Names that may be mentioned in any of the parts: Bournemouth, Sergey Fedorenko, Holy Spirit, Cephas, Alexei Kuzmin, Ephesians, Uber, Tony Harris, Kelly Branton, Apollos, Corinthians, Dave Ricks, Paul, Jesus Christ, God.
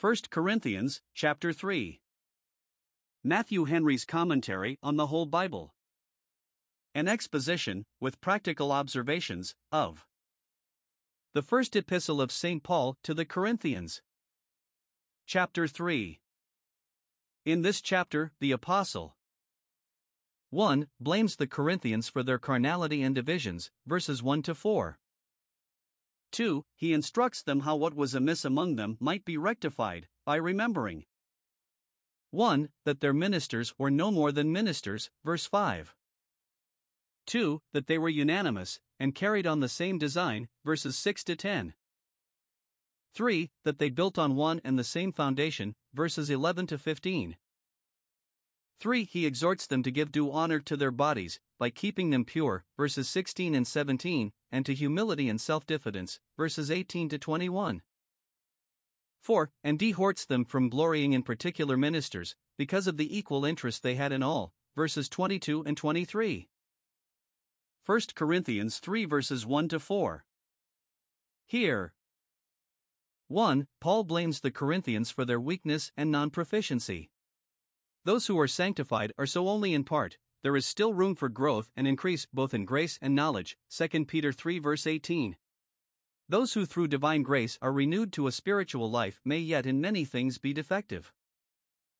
1 Corinthians, chapter 3. Matthew Henry's Commentary on the Whole Bible. An exposition, with practical observations, of the First Epistle of St. Paul to the Corinthians. Chapter 3. In this chapter, the Apostle 1. Blames the Corinthians for their carnality and divisions, verses 1-4. 2. He instructs them how what was amiss among them might be rectified, by remembering 1. That their ministers were no more than ministers, verse 5. 2. That they were unanimous, and carried on the same design, verses 6-10. 3. That they built on one and the same foundation, verses 11-15. 3. He exhorts them to give due honor to their bodies, by keeping them pure, verses 16-17, and to humility and self-diffidence, verses 18-21. 4. And dehorts them from glorying in particular ministers, because of the equal interest they had in all, verses 22-23. 1 Corinthians 3 verses 1-4. Here, 1. Paul blames the Corinthians for their weakness and non-proficiency. Those who are sanctified are so only in part, there is still room for growth and increase both in grace and knowledge, 2 Peter 3 verse 18. Those who through divine grace are renewed to a spiritual life may yet in many things be defective.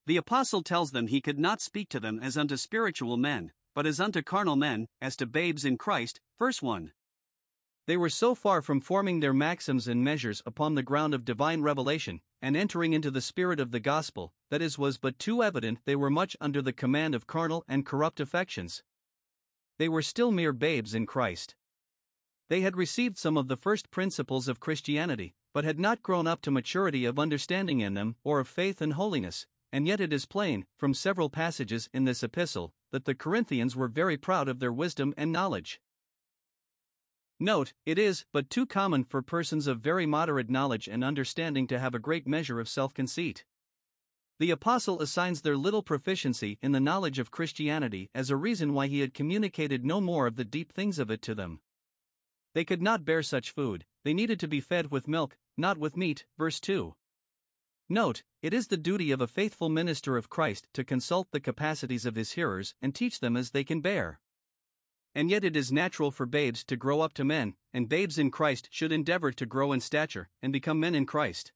The apostle tells them he could not speak to them as unto spiritual men, but as unto carnal men, as to babes in Christ, verse 1. They were so far from forming their maxims and measures upon the ground of divine revelation, and entering into the spirit of the gospel, that it was but too evident they were much under the command of carnal and corrupt affections. They were still mere babes in Christ. They had received some of the first principles of Christianity, but had not grown up to maturity of understanding in them or of faith and holiness, and yet it is plain, from several passages in this epistle, that the Corinthians were very proud of their wisdom and knowledge. Note, it is but too common for persons of very moderate knowledge and understanding to have a great measure of self-conceit. The apostle assigns their little proficiency in the knowledge of Christianity as a reason why he had communicated no more of the deep things of it to them. They could not bear such food, they needed to be fed with milk, not with meat, verse 2. Note, it is the duty of a faithful minister of Christ to consult the capacities of his hearers and teach them as they can bear. And yet it is natural for babes to grow up to men, and babes in Christ should endeavor to grow in stature and become men in Christ.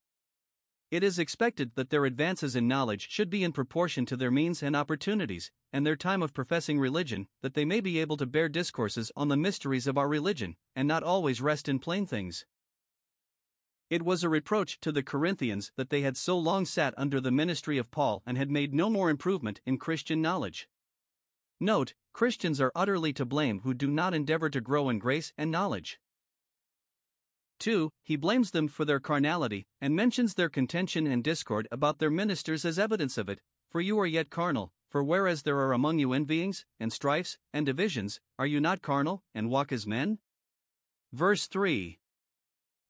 It is expected that their advances in knowledge should be in proportion to their means and opportunities, and their time of professing religion, that they may be able to bear discourses on the mysteries of our religion, and not always rest in plain things. It was a reproach to the Corinthians that they had so long sat under the ministry of Paul and had made no more improvement in Christian knowledge. Note, Christians are utterly to blame who do not endeavor to grow in grace and knowledge. 2. He blames them for their carnality, and mentions their contention and discord about their ministers as evidence of it, for you are yet carnal, for whereas there are among you envyings, and strifes, and divisions, are you not carnal, and walk as men? Verse 3.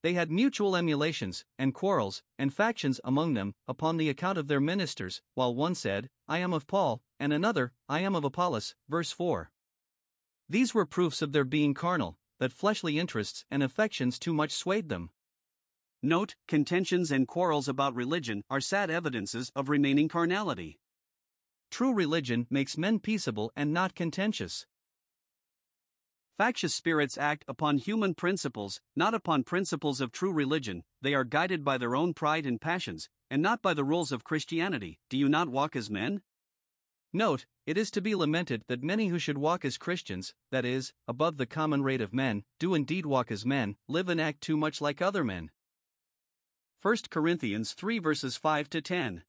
They had mutual emulations, and quarrels, and factions among them, upon the account of their ministers, while one said, I am of Paul, and another, I am of Apollos, verse 4. These were proofs of their being carnal, that fleshly interests and affections too much swayed them. Note, contentions and quarrels about religion are sad evidences of remaining carnality. True religion makes men peaceable and not contentious. Factious spirits act upon human principles, not upon principles of true religion, they are guided by their own pride and passions, and not by the rules of Christianity. Do you not walk as men? Note, it is to be lamented that many who should walk as Christians, that is, above the common rate of men, do indeed walk as men, live and act too much like other men. 1 Corinthians 3 verses 5-10.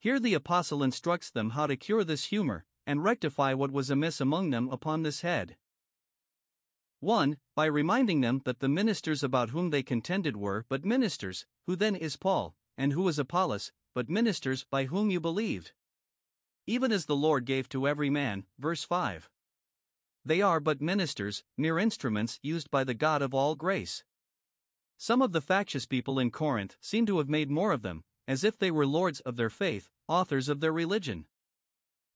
Here the apostle instructs them how to cure this humor, and rectify what was amiss among them upon this head. 1. By reminding them that the ministers about whom they contended were but ministers, who then is Paul, and who is Apollos, but ministers by whom you believed. Even as the Lord gave to every man, verse 5. They are but ministers, mere instruments used by the God of all grace. Some of the factious people in Corinth seem to have made more of them, as if they were lords of their faith, authors of their religion.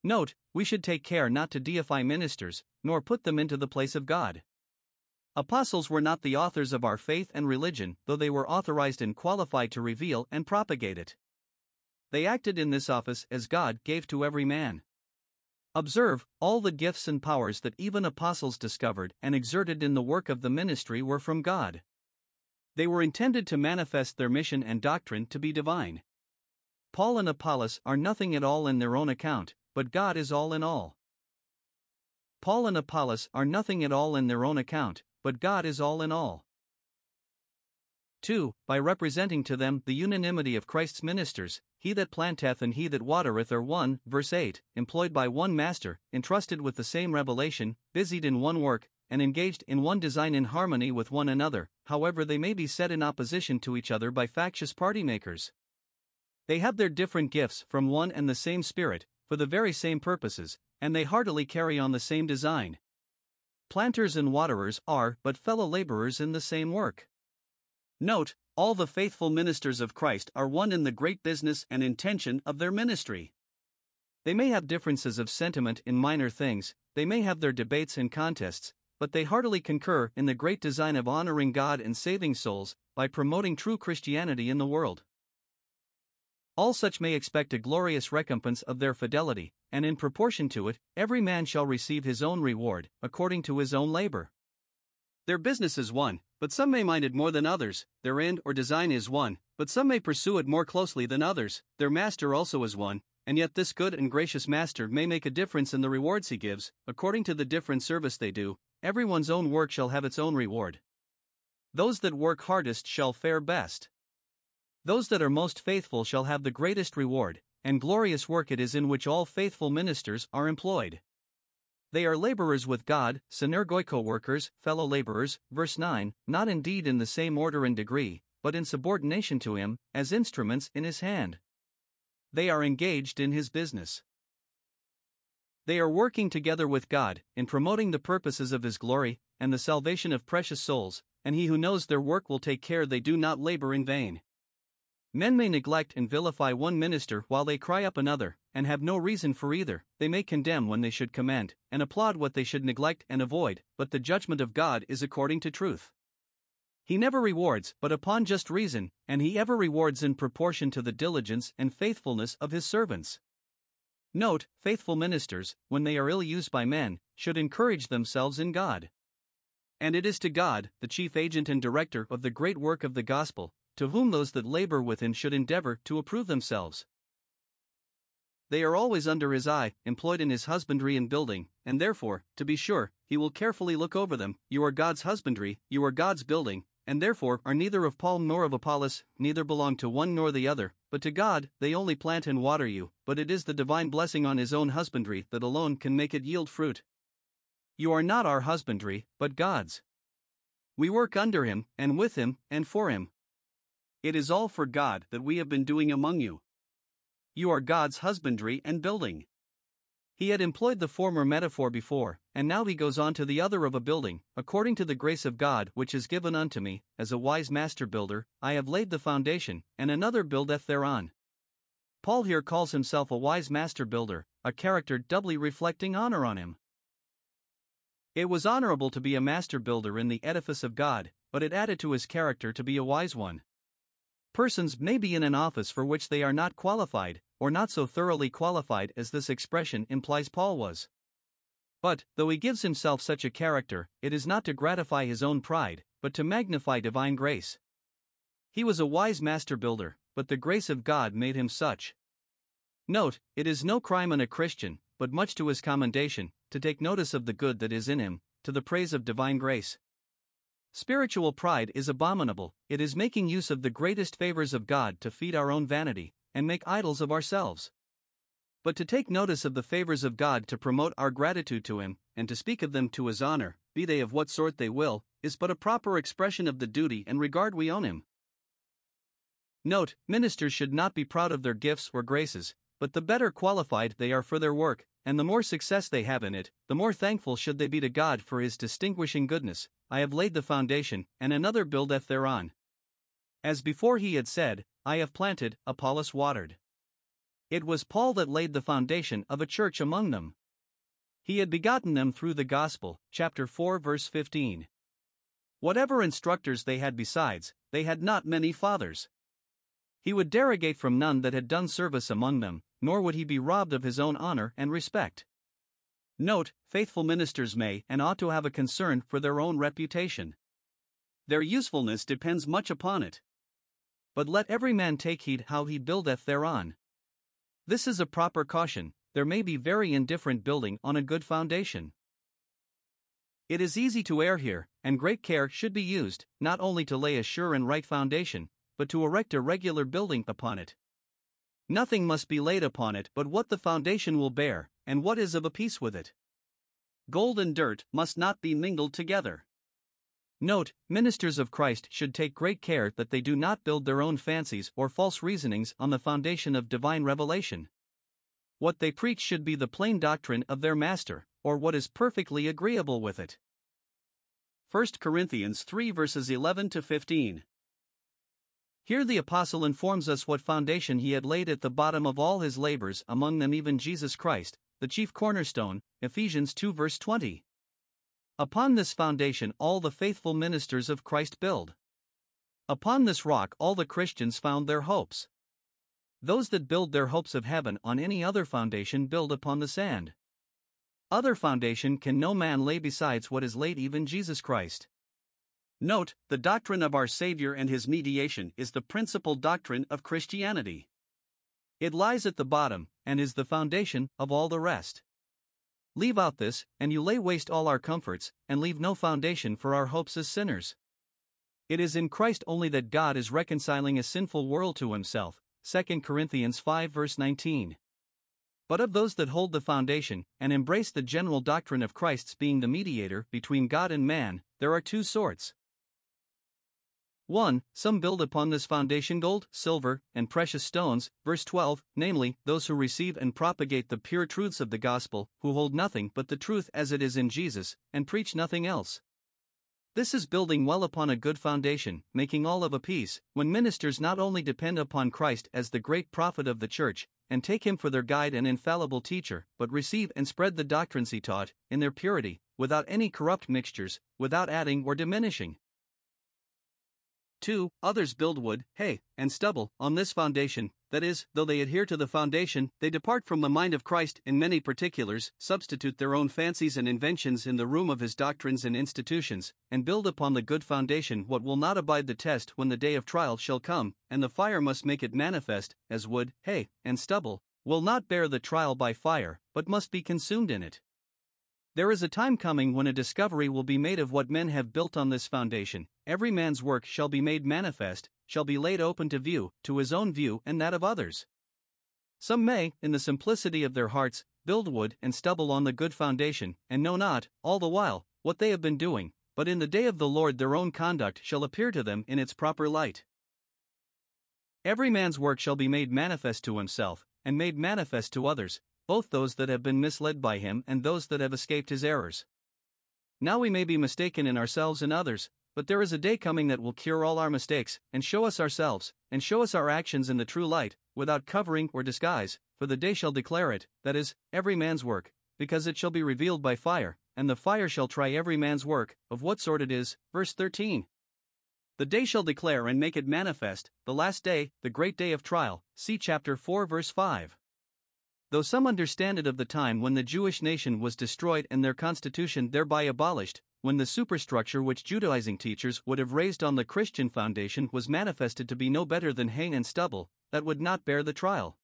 Note, we should take care not to deify ministers, nor put them into the place of God. Apostles were not the authors of our faith and religion, though they were authorized and qualified to reveal and propagate it. They acted in this office as God gave to every man. Observe, all the gifts and powers that even apostles discovered and exerted in the work of the ministry were from God. They were intended to manifest their mission and doctrine to be divine. Paul and Apollos are nothing at all in their own account, but God is all in all. Paul and Apollos are nothing at all in their own account, but God is all in all. 2. By representing to them the unanimity of Christ's ministers, he that planteth and he that watereth are one, verse 8, employed by one master, entrusted with the same revelation, busied in one work, and engaged in one design in harmony with one another, however they may be set in opposition to each other by factious party-makers. They have their different gifts from one and the same Spirit, for the very same purposes, and they heartily carry on the same design. Planters and waterers are but fellow laborers in the same work. Note, all the faithful ministers of Christ are one in the great business and intention of their ministry. They may have differences of sentiment in minor things, they may have their debates and contests, but they heartily concur in the great design of honoring God and saving souls by promoting true Christianity in the world. All such may expect a glorious recompense of their fidelity, and in proportion to it, every man shall receive his own reward, according to his own labor. Their business is one, but some may mind it more than others, their end or design is one, but some may pursue it more closely than others, their master also is one, and yet this good and gracious master may make a difference in the rewards he gives, according to the different service they do. Everyone's own work shall have its own reward. Those that work hardest shall fare best. Those that are most faithful shall have the greatest reward, and glorious work it is in which all faithful ministers are employed. They are laborers with God, synergoico workers, fellow laborers, verse 9, not indeed in the same order and degree, but in subordination to Him, as instruments in His hand. They are engaged in His business. They are working together with God, in promoting the purposes of His glory, and the salvation of precious souls, and He who knows their work will take care they do not labor in vain. Men may neglect and vilify one minister while they cry up another, and have no reason for either. They may condemn when they should commend, and applaud what they should neglect and avoid, but the judgment of God is according to truth. He never rewards but upon just reason, and He ever rewards in proportion to the diligence and faithfulness of His servants. Note, faithful ministers, when they are ill-used by men, should encourage themselves in God. And it is to God, the chief agent and director of the great work of the gospel, to whom those that labor with Him should endeavor to approve themselves. They are always under His eye, employed in His husbandry and building, and therefore, to be sure, He will carefully look over them. You are God's husbandry, you are God's building, and therefore are neither of Paul nor of Apollos, neither belong to one nor the other, but to God. They only plant and water you, but it is the divine blessing on His own husbandry that alone can make it yield fruit. You are not our husbandry, but God's. We work under Him, and with Him, and for Him. It is all for God that we have been doing among you. You are God's husbandry and building. He had employed the former metaphor before, and now he goes on to the other of a building. According to the grace of God which is given unto me, as a wise master builder, I have laid the foundation, and another buildeth thereon. Paul here calls himself a wise master builder, a character doubly reflecting honor on him. It was honorable to be a master builder in the edifice of God, but it added to his character to be a wise one. Persons may be in an office for which they are not qualified, or not so thoroughly qualified as this expression implies Paul was. But, though he gives himself such a character, it is not to gratify his own pride, but to magnify divine grace. He was a wise master builder, but the grace of God made him such. Note, it is no crime in a Christian, but much to his commendation, to take notice of the good that is in him, to the praise of divine grace. Spiritual pride is abominable. It is making use of the greatest favors of God to feed our own vanity, and make idols of ourselves. But to take notice of the favors of God to promote our gratitude to Him, and to speak of them to His honor, be they of what sort they will, is but a proper expression of the duty and regard we owe Him. Note, ministers should not be proud of their gifts or graces, but the better qualified they are for their work, and the more success they have in it, the more thankful should they be to God for His distinguishing goodness. I have laid the foundation, and another buildeth thereon. As before he had said, I have planted, Apollos watered. It was Paul that laid the foundation of a church among them. He had begotten them through the gospel, chapter 4 verse 15. Whatever instructors they had besides, they had not many fathers. He would derogate from none that had done service among them, nor would he be robbed of his own honor and respect. Note, faithful ministers may and ought to have a concern for their own reputation. Their usefulness depends much upon it. But let every man take heed how he buildeth thereon. This is a proper caution. There may be very indifferent building on a good foundation. It is easy to err here, and great care should be used, not only to lay a sure and right foundation, but to erect a regular building upon it. Nothing must be laid upon it but what the foundation will bear, and what is of a piece with it. Gold and dirt must not be mingled together. Note, ministers of Christ should take great care that they do not build their own fancies or false reasonings on the foundation of divine revelation. What they preach should be the plain doctrine of their master, or what is perfectly agreeable with it. 1 Corinthians 3 verses 11 to 15. Here the apostle informs us what foundation he had laid at the bottom of all his labors, among them even Jesus Christ, the chief cornerstone, Ephesians 2 verse 20. Upon this foundation all the faithful ministers of Christ build. Upon this rock all the Christians found their hopes. Those that build their hopes of heaven on any other foundation build upon the sand. Other foundation can no man lay besides what is laid, even Jesus Christ. Note, the doctrine of our Savior and his mediation is the principal doctrine of Christianity. It lies at the bottom, and is the foundation of all the rest. Leave out this, and you lay waste all our comforts, and leave no foundation for our hopes as sinners. It is in Christ only that God is reconciling a sinful world to himself, 2 Corinthians 5 verse 19. But of those that hold the foundation, and embrace the general doctrine of Christ's being the mediator between God and man, there are two sorts. 1. Some build upon this foundation gold, silver, and precious stones, verse 12, namely, those who receive and propagate the pure truths of the gospel, who hold nothing but the truth as it is in Jesus, and preach nothing else. This is building well upon a good foundation, making all of a piece, when ministers not only depend upon Christ as the great prophet of the church, and take him for their guide and infallible teacher, but receive and spread the doctrines he taught, in their purity, without any corrupt mixtures, without adding or diminishing. 2. Others build wood, hay, and stubble on this foundation, that is, though they adhere to the foundation, they depart from the mind of Christ in many particulars, substitute their own fancies and inventions in the room of his doctrines and institutions, and build upon the good foundation what will not abide the test when the day of trial shall come, and the fire must make it manifest, as wood, hay, and stubble will not bear the trial by fire, but must be consumed in it. There is a time coming when a discovery will be made of what men have built on this foundation. Every man's work shall be made manifest, shall be laid open to view, to his own view and that of others. Some may, in the simplicity of their hearts, build wood and stubble on the good foundation, and know not, all the while, what they have been doing, but in the day of the Lord their own conduct shall appear to them in its proper light. Every man's work shall be made manifest to himself, and made manifest to others, both those that have been misled by him and those that have escaped his errors. Now we may be mistaken in ourselves and others, but there is a day coming that will cure all our mistakes, and show us ourselves, and show us our actions in the true light, without covering or disguise, for the day shall declare it, that is, every man's work, because it shall be revealed by fire, and the fire shall try every man's work, of what sort it is, verse 13. The day shall declare and make it manifest, the last day, the great day of trial, see chapter 4 verse 5. Though some understand it of the time when the Jewish nation was destroyed and their constitution thereby abolished, when the superstructure which Judaizing teachers would have raised on the Christian foundation was manifested to be no better than hay and stubble, that would not bear the trial.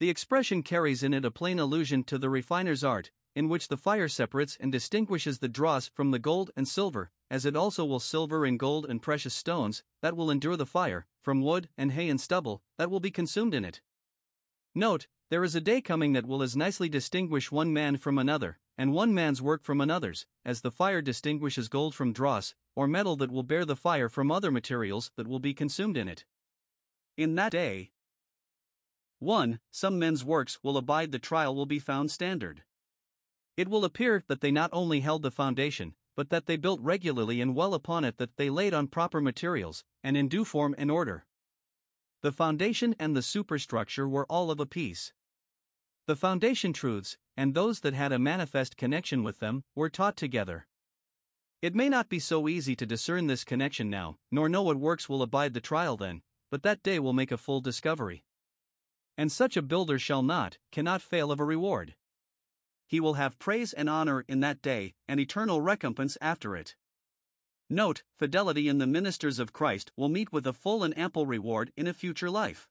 The expression carries in it a plain allusion to the refiner's art, in which the fire separates and distinguishes the dross from the gold and silver, as it also will silver and gold and precious stones, that will endure the fire, from wood and hay and stubble, that will be consumed in it. Note, there is a day coming that will as nicely distinguish one man from another, and one man's work from another's, as the fire distinguishes gold from dross, or metal that will bear the fire from other materials that will be consumed in it. In that day, 1. Some men's works will abide the trial will be found standard. It will appear that they not only held the foundation, but that they built regularly and well upon it, that they laid on proper materials, and in due form and order. The foundation and the superstructure were all of a piece. The foundation truths, and those that had a manifest connection with them, were taught together. It may not be so easy to discern this connection now, nor know what works will abide the trial then, but that day will make a full discovery. And such a builder shall not, cannot fail of a reward. He will have praise and honor in that day, and eternal recompense after it. Note, fidelity in the ministers of Christ will meet with a full and ample reward in a future life.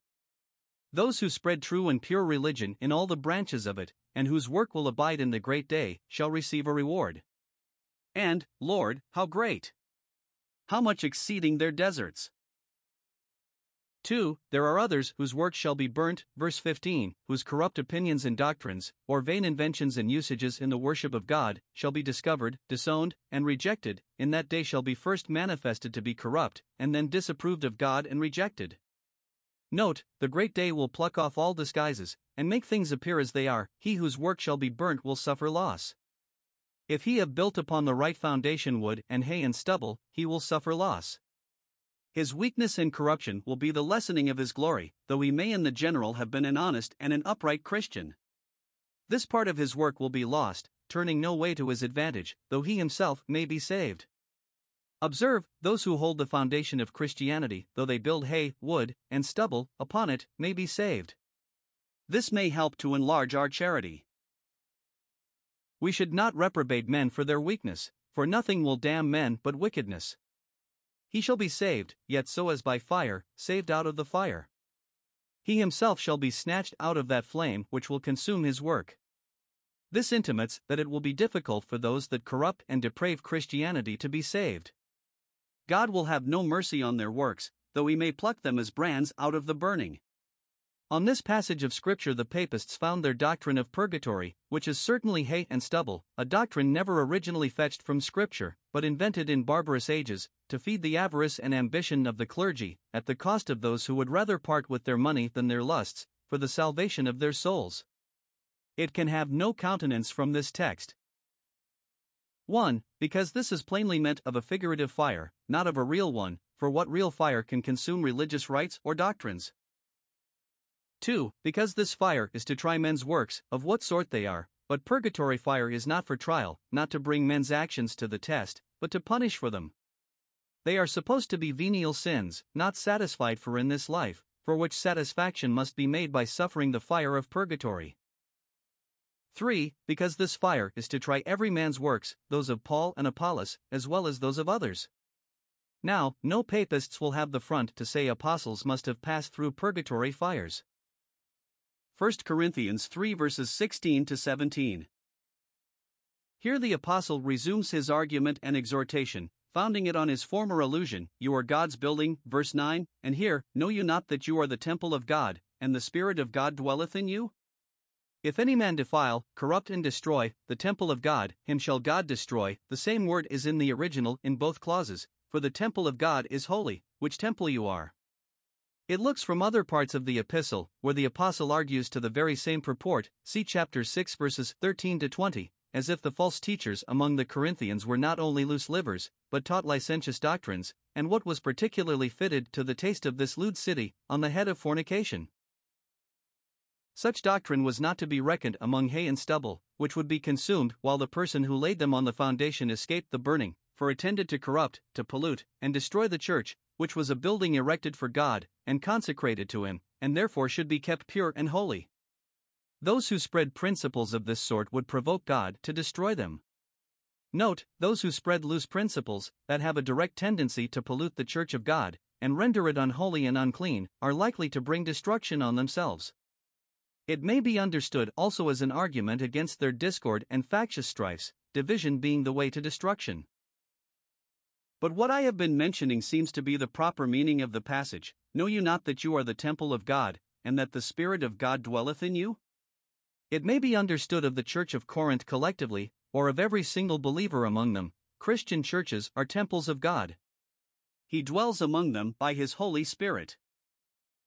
Those who spread true and pure religion in all the branches of it, and whose work will abide in the great day, shall receive a reward. And, Lord, how great! How much exceeding their deserts! 2. There are others whose works shall be burnt, verse 15, whose corrupt opinions and doctrines, or vain inventions and usages in the worship of God, shall be discovered, disowned, and rejected, in that day shall be first manifested to be corrupt, and then disapproved of God and rejected. Note, the great day will pluck off all disguises, and make things appear as they are. He whose work shall be burnt will suffer loss. If he have built upon the right foundation wood and hay and stubble, he will suffer loss. His weakness and corruption will be the lessening of his glory, though he may in the general have been an honest and an upright Christian. This part of his work will be lost, turning no way to his advantage, though he himself may be saved. Observe, those who hold the foundation of Christianity, though they build hay, wood, and stubble upon it, may be saved. This may help to enlarge our charity. We should not reprobate men for their weakness, for nothing will damn men but wickedness. He shall be saved, yet so as by fire, saved out of the fire. He himself shall be snatched out of that flame which will consume his work. This intimates that it will be difficult for those that corrupt and deprave Christianity to be saved. God will have no mercy on their works, though he may pluck them as brands out of the burning. On this passage of Scripture the Papists found their doctrine of purgatory, which is certainly hay and stubble, a doctrine never originally fetched from Scripture, but invented in barbarous ages, to feed the avarice and ambition of the clergy, at the cost of those who would rather part with their money than their lusts, for the salvation of their souls. It can have no countenance from this text. 1. Because this is plainly meant of a figurative fire, not of a real one, for what real fire can consume religious rites or doctrines? 2. Because this fire is to try men's works, of what sort they are, but purgatory fire is not for trial, not to bring men's actions to the test, but to punish for them. They are supposed to be venial sins, not satisfied for in this life, for which satisfaction must be made by suffering the fire of purgatory. 3. Because this fire is to try every man's works, those of Paul and Apollos, as well as those of others. Now, no Papists will have the front to say apostles must have passed through purgatory fires. 1 Corinthians 3 verses 16 to 17. Here the apostle resumes his argument and exhortation, founding it on his former allusion, you are God's building, verse 9, and here, know you not that you are the temple of God, and the Spirit of God dwelleth in you? If any man defile, corrupt and destroy, the temple of God, him shall God destroy. The same word is in the original in both clauses, for the temple of God is holy, which temple you are. It looks from other parts of the epistle, where the apostle argues to the very same purport, see chapter 6 verses 13 to 20, as if the false teachers among the Corinthians were not only loose livers, but taught licentious doctrines, and what was particularly fitted to the taste of this lewd city, on the head of fornication. Such doctrine was not to be reckoned among hay and stubble, which would be consumed while the person who laid them on the foundation escaped the burning, for it tended to corrupt, to pollute, and destroy the church, which was a building erected for God, and consecrated to Him, and therefore should be kept pure and holy. Those who spread principles of this sort would provoke God to destroy them. Note, those who spread loose principles, that have a direct tendency to pollute the church of God, and render it unholy and unclean, are likely to bring destruction on themselves. It may be understood also as an argument against their discord and factious strifes, division being the way to destruction. But what I have been mentioning seems to be the proper meaning of the passage, know you not that you are the temple of God, and that the Spirit of God dwelleth in you? It may be understood of the Church of Corinth collectively, or of every single believer among them. Christian churches are temples of God. He dwells among them by His Holy Spirit.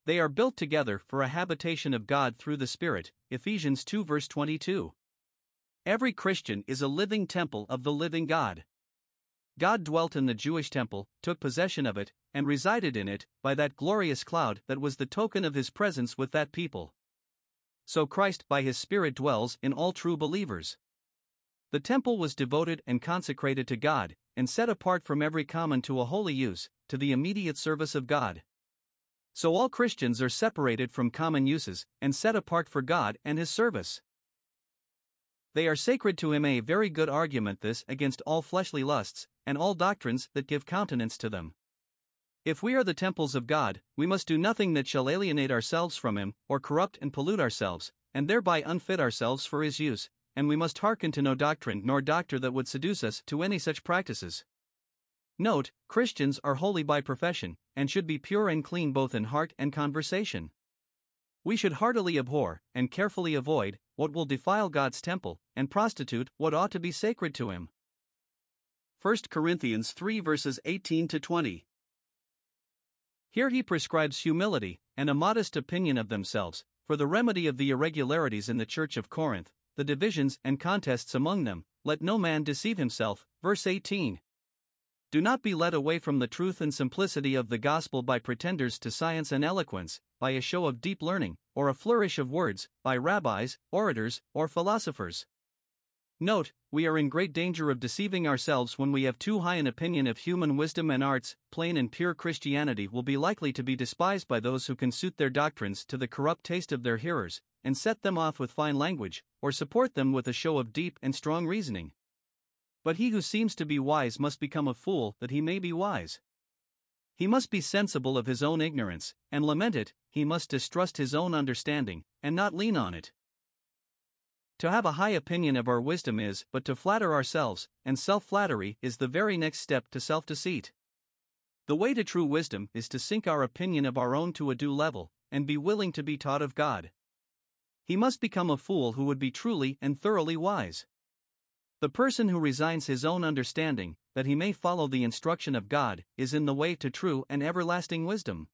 They are built together for a habitation of God through the Spirit, Ephesians 2 verse 22. Every Christian is a living temple of the living God. God dwelt in the Jewish temple, took possession of it, and resided in it, by that glorious cloud that was the token of His presence with that people. So Christ by His Spirit dwells in all true believers. The temple was devoted and consecrated to God, and set apart from every common to a holy use, to the immediate service of God. So all Christians are separated from common uses, and set apart for God and His service. They are sacred to Him. A very good argument this against all fleshly lusts, and all doctrines that give countenance to them. If we are the temples of God, we must do nothing that shall alienate ourselves from Him, or corrupt and pollute ourselves, and thereby unfit ourselves for His use, and we must hearken to no doctrine nor doctor that would seduce us to any such practices. Note, Christians are holy by profession, and should be pure and clean both in heart and conversation. We should heartily abhor, and carefully avoid, what will defile God's temple, and prostitute what ought to be sacred to Him. 1 Corinthians 3 verses 18-20. Here he prescribes humility, and a modest opinion of themselves, for the remedy of the irregularities in the church of Corinth, the divisions and contests among them. Let no man deceive himself, verse 18. Do not be led away from the truth and simplicity of the gospel by pretenders to science and eloquence, by a show of deep learning, or a flourish of words, by rabbis, orators, or philosophers. Note, we are in great danger of deceiving ourselves when we have too high an opinion of human wisdom and arts. Plain and pure Christianity will be likely to be despised by those who can suit their doctrines to the corrupt taste of their hearers, and set them off with fine language, or support them with a show of deep and strong reasoning. But he who seems to be wise must become a fool that he may be wise. He must be sensible of his own ignorance, and lament it. He must distrust his own understanding, and not lean on it. To have a high opinion of our wisdom is but to flatter ourselves, and self-flattery is the very next step to self-deceit. The way to true wisdom is to sink our opinion of our own to a due level, and be willing to be taught of God. He must become a fool who would be truly and thoroughly wise. The person who resigns his own understanding, that he may follow the instruction of God, is in the way to true and everlasting wisdom.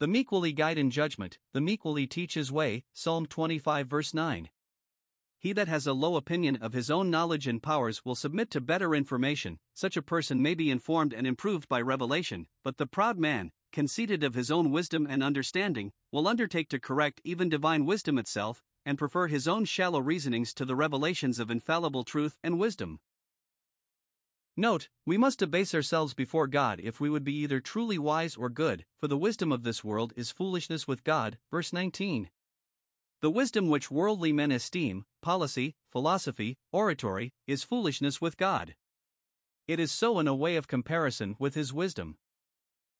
The meek will He guide in judgment, the meek will He teach his way, Psalm 25 verse 9. He that has a low opinion of his own knowledge and powers will submit to better information. Such a person may be informed and improved by revelation, but the proud man, conceited of his own wisdom and understanding, will undertake to correct even divine wisdom itself, and prefer his own shallow reasonings to the revelations of infallible truth and wisdom. Note, we must abase ourselves before God if we would be either truly wise or good, for the wisdom of this world is foolishness with God, verse 19. The wisdom which worldly men esteem, policy, philosophy, oratory, is foolishness with God. It is so in a way of comparison with His wisdom.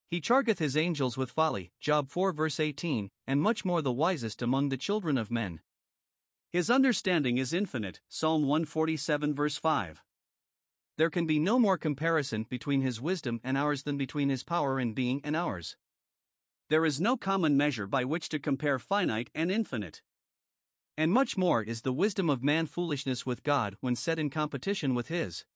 He chargeth His angels with folly, Job 4 verse 18, and much more the wisest among the children of men. His understanding is infinite, Psalm 147 verse 5. There can be no more comparison between His wisdom and ours than between His power and being and ours. There is no common measure by which to compare finite and infinite. And much more is the wisdom of man foolishness with God when set in competition with His.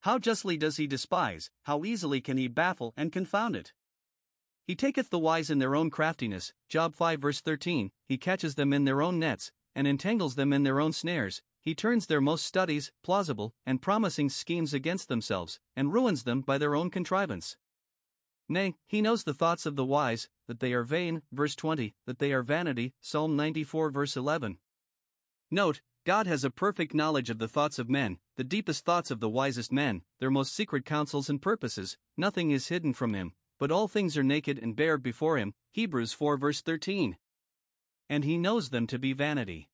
How justly does He despise, how easily can He baffle and confound it? He taketh the wise in their own craftiness, Job 5 verse 13, He catches them in their own nets, and entangles them in their own snares. He turns their most studies, plausible, and promising schemes against themselves, and ruins them by their own contrivance. Nay, He knows the thoughts of the wise, that they are vain, verse 20, that they are vanity, Psalm 94 verse 11. Note, God has a perfect knowledge of the thoughts of men, the deepest thoughts of the wisest men, their most secret counsels and purposes. Nothing is hidden from Him, but all things are naked and bare before Him, Hebrews 4 verse 13. And He knows them to be vanity.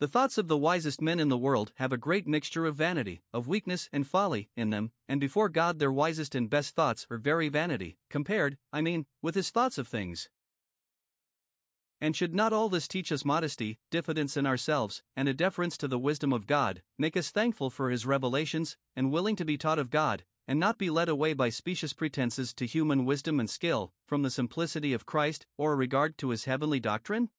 The thoughts of the wisest men in the world have a great mixture of vanity, of weakness and folly in them, and before God their wisest and best thoughts are very vanity, compared, with His thoughts of things. And should not all this teach us modesty, diffidence in ourselves, and a deference to the wisdom of God, make us thankful for His revelations, and willing to be taught of God, and not be led away by specious pretenses to human wisdom and skill, from the simplicity of Christ, or a regard to His heavenly doctrine?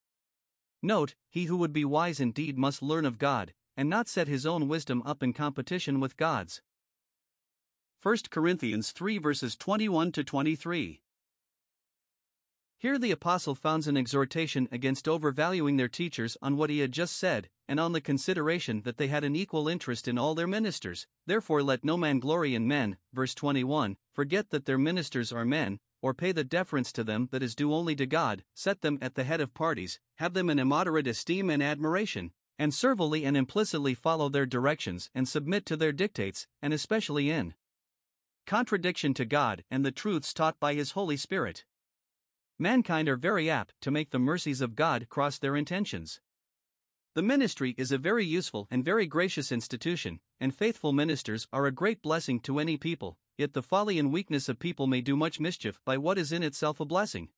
Note, he who would be wise indeed must learn of God, and not set his own wisdom up in competition with God's. 1 Corinthians 3 verses 21-23. Here the apostle founds an exhortation against overvaluing their teachers on what he had just said, and on the consideration that they had an equal interest in all their ministers. Therefore let no man glory in men, verse 21, forget that their ministers are men, or pay the deference to them that is due only to God, set them at the head of parties, have them in immoderate esteem and admiration, and servilely and implicitly follow their directions and submit to their dictates, and especially in contradiction to God and the truths taught by His Holy Spirit. Mankind are very apt to make the mercies of God cross their intentions. The ministry is a very useful and very gracious institution, and faithful ministers are a great blessing to any people, yet the folly and weakness of people may do much mischief by what is in itself a blessing.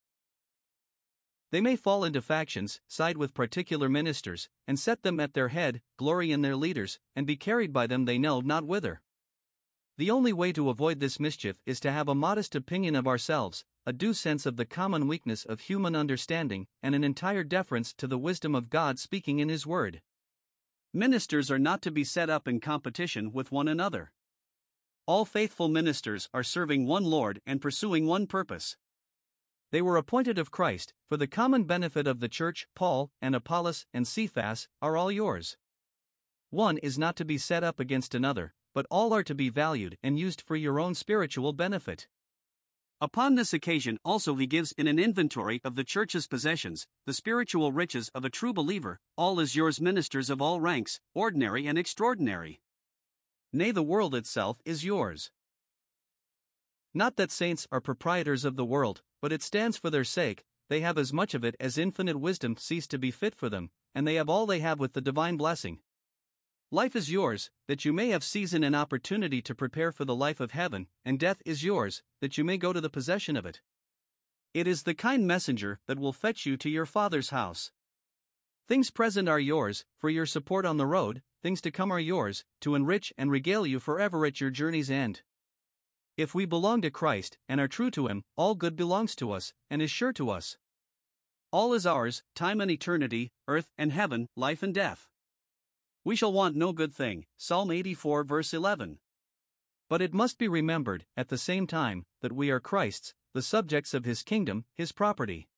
They may fall into factions, side with particular ministers, and set them at their head, glory in their leaders, and be carried by them they know not whither. The only way to avoid this mischief is to have a modest opinion of ourselves, a due sense of the common weakness of human understanding, and an entire deference to the wisdom of God speaking in His Word. Ministers are not to be set up in competition with one another. All faithful ministers are serving one Lord and pursuing one purpose. They were appointed of Christ, for the common benefit of the church. Paul and Apollos and Cephas are all yours. One is not to be set up against another, but all are to be valued and used for your own spiritual benefit. Upon this occasion also he gives in an inventory of the church's possessions, the spiritual riches of a true believer. All is yours, ministers of all ranks, ordinary and extraordinary. Nay, the world itself is yours. Not that saints are proprietors of the world, but it stands for their sake. They have as much of it as infinite wisdom ceased to be fit for them, and they have all they have with the divine blessing. Life is yours, that you may have season and opportunity to prepare for the life of heaven, and death is yours, that you may go to the possession of it. It is the kind messenger that will fetch you to your Father's house. Things present are yours, for your support on the road; things to come are yours, to enrich and regale you forever at your journey's end. If we belong to Christ and are true to Him, all good belongs to us and is sure to us. All is ours, time and eternity, earth and heaven, life and death. We shall want no good thing. Psalm 84 verse 11. But it must be remembered, at the same time, that we are Christ's, the subjects of His kingdom, His property.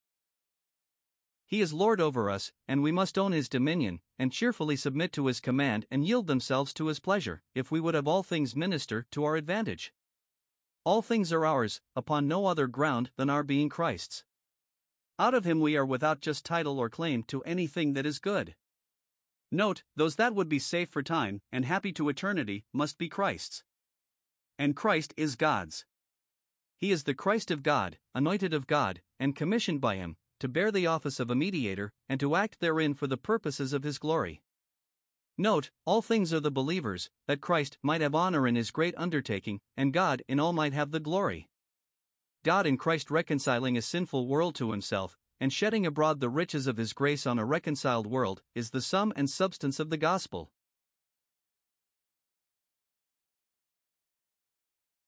He is Lord over us, and we must own His dominion, and cheerfully submit to His command and yield themselves to His pleasure, if we would have all things minister to our advantage. All things are ours, upon no other ground than our being Christ's. Out of Him we are without just title or claim to anything that is good. Note, those that would be safe for time and happy to eternity must be Christ's. And Christ is God's. He is the Christ of God, anointed of God, and commissioned by Him, to bear the office of a mediator, and to act therein for the purposes of His glory. Note, all things are the believer's, that Christ might have honor in His great undertaking, and God in all might have the glory. God in Christ reconciling a sinful world to Himself, and shedding abroad the riches of His grace on a reconciled world, is the sum and substance of the gospel.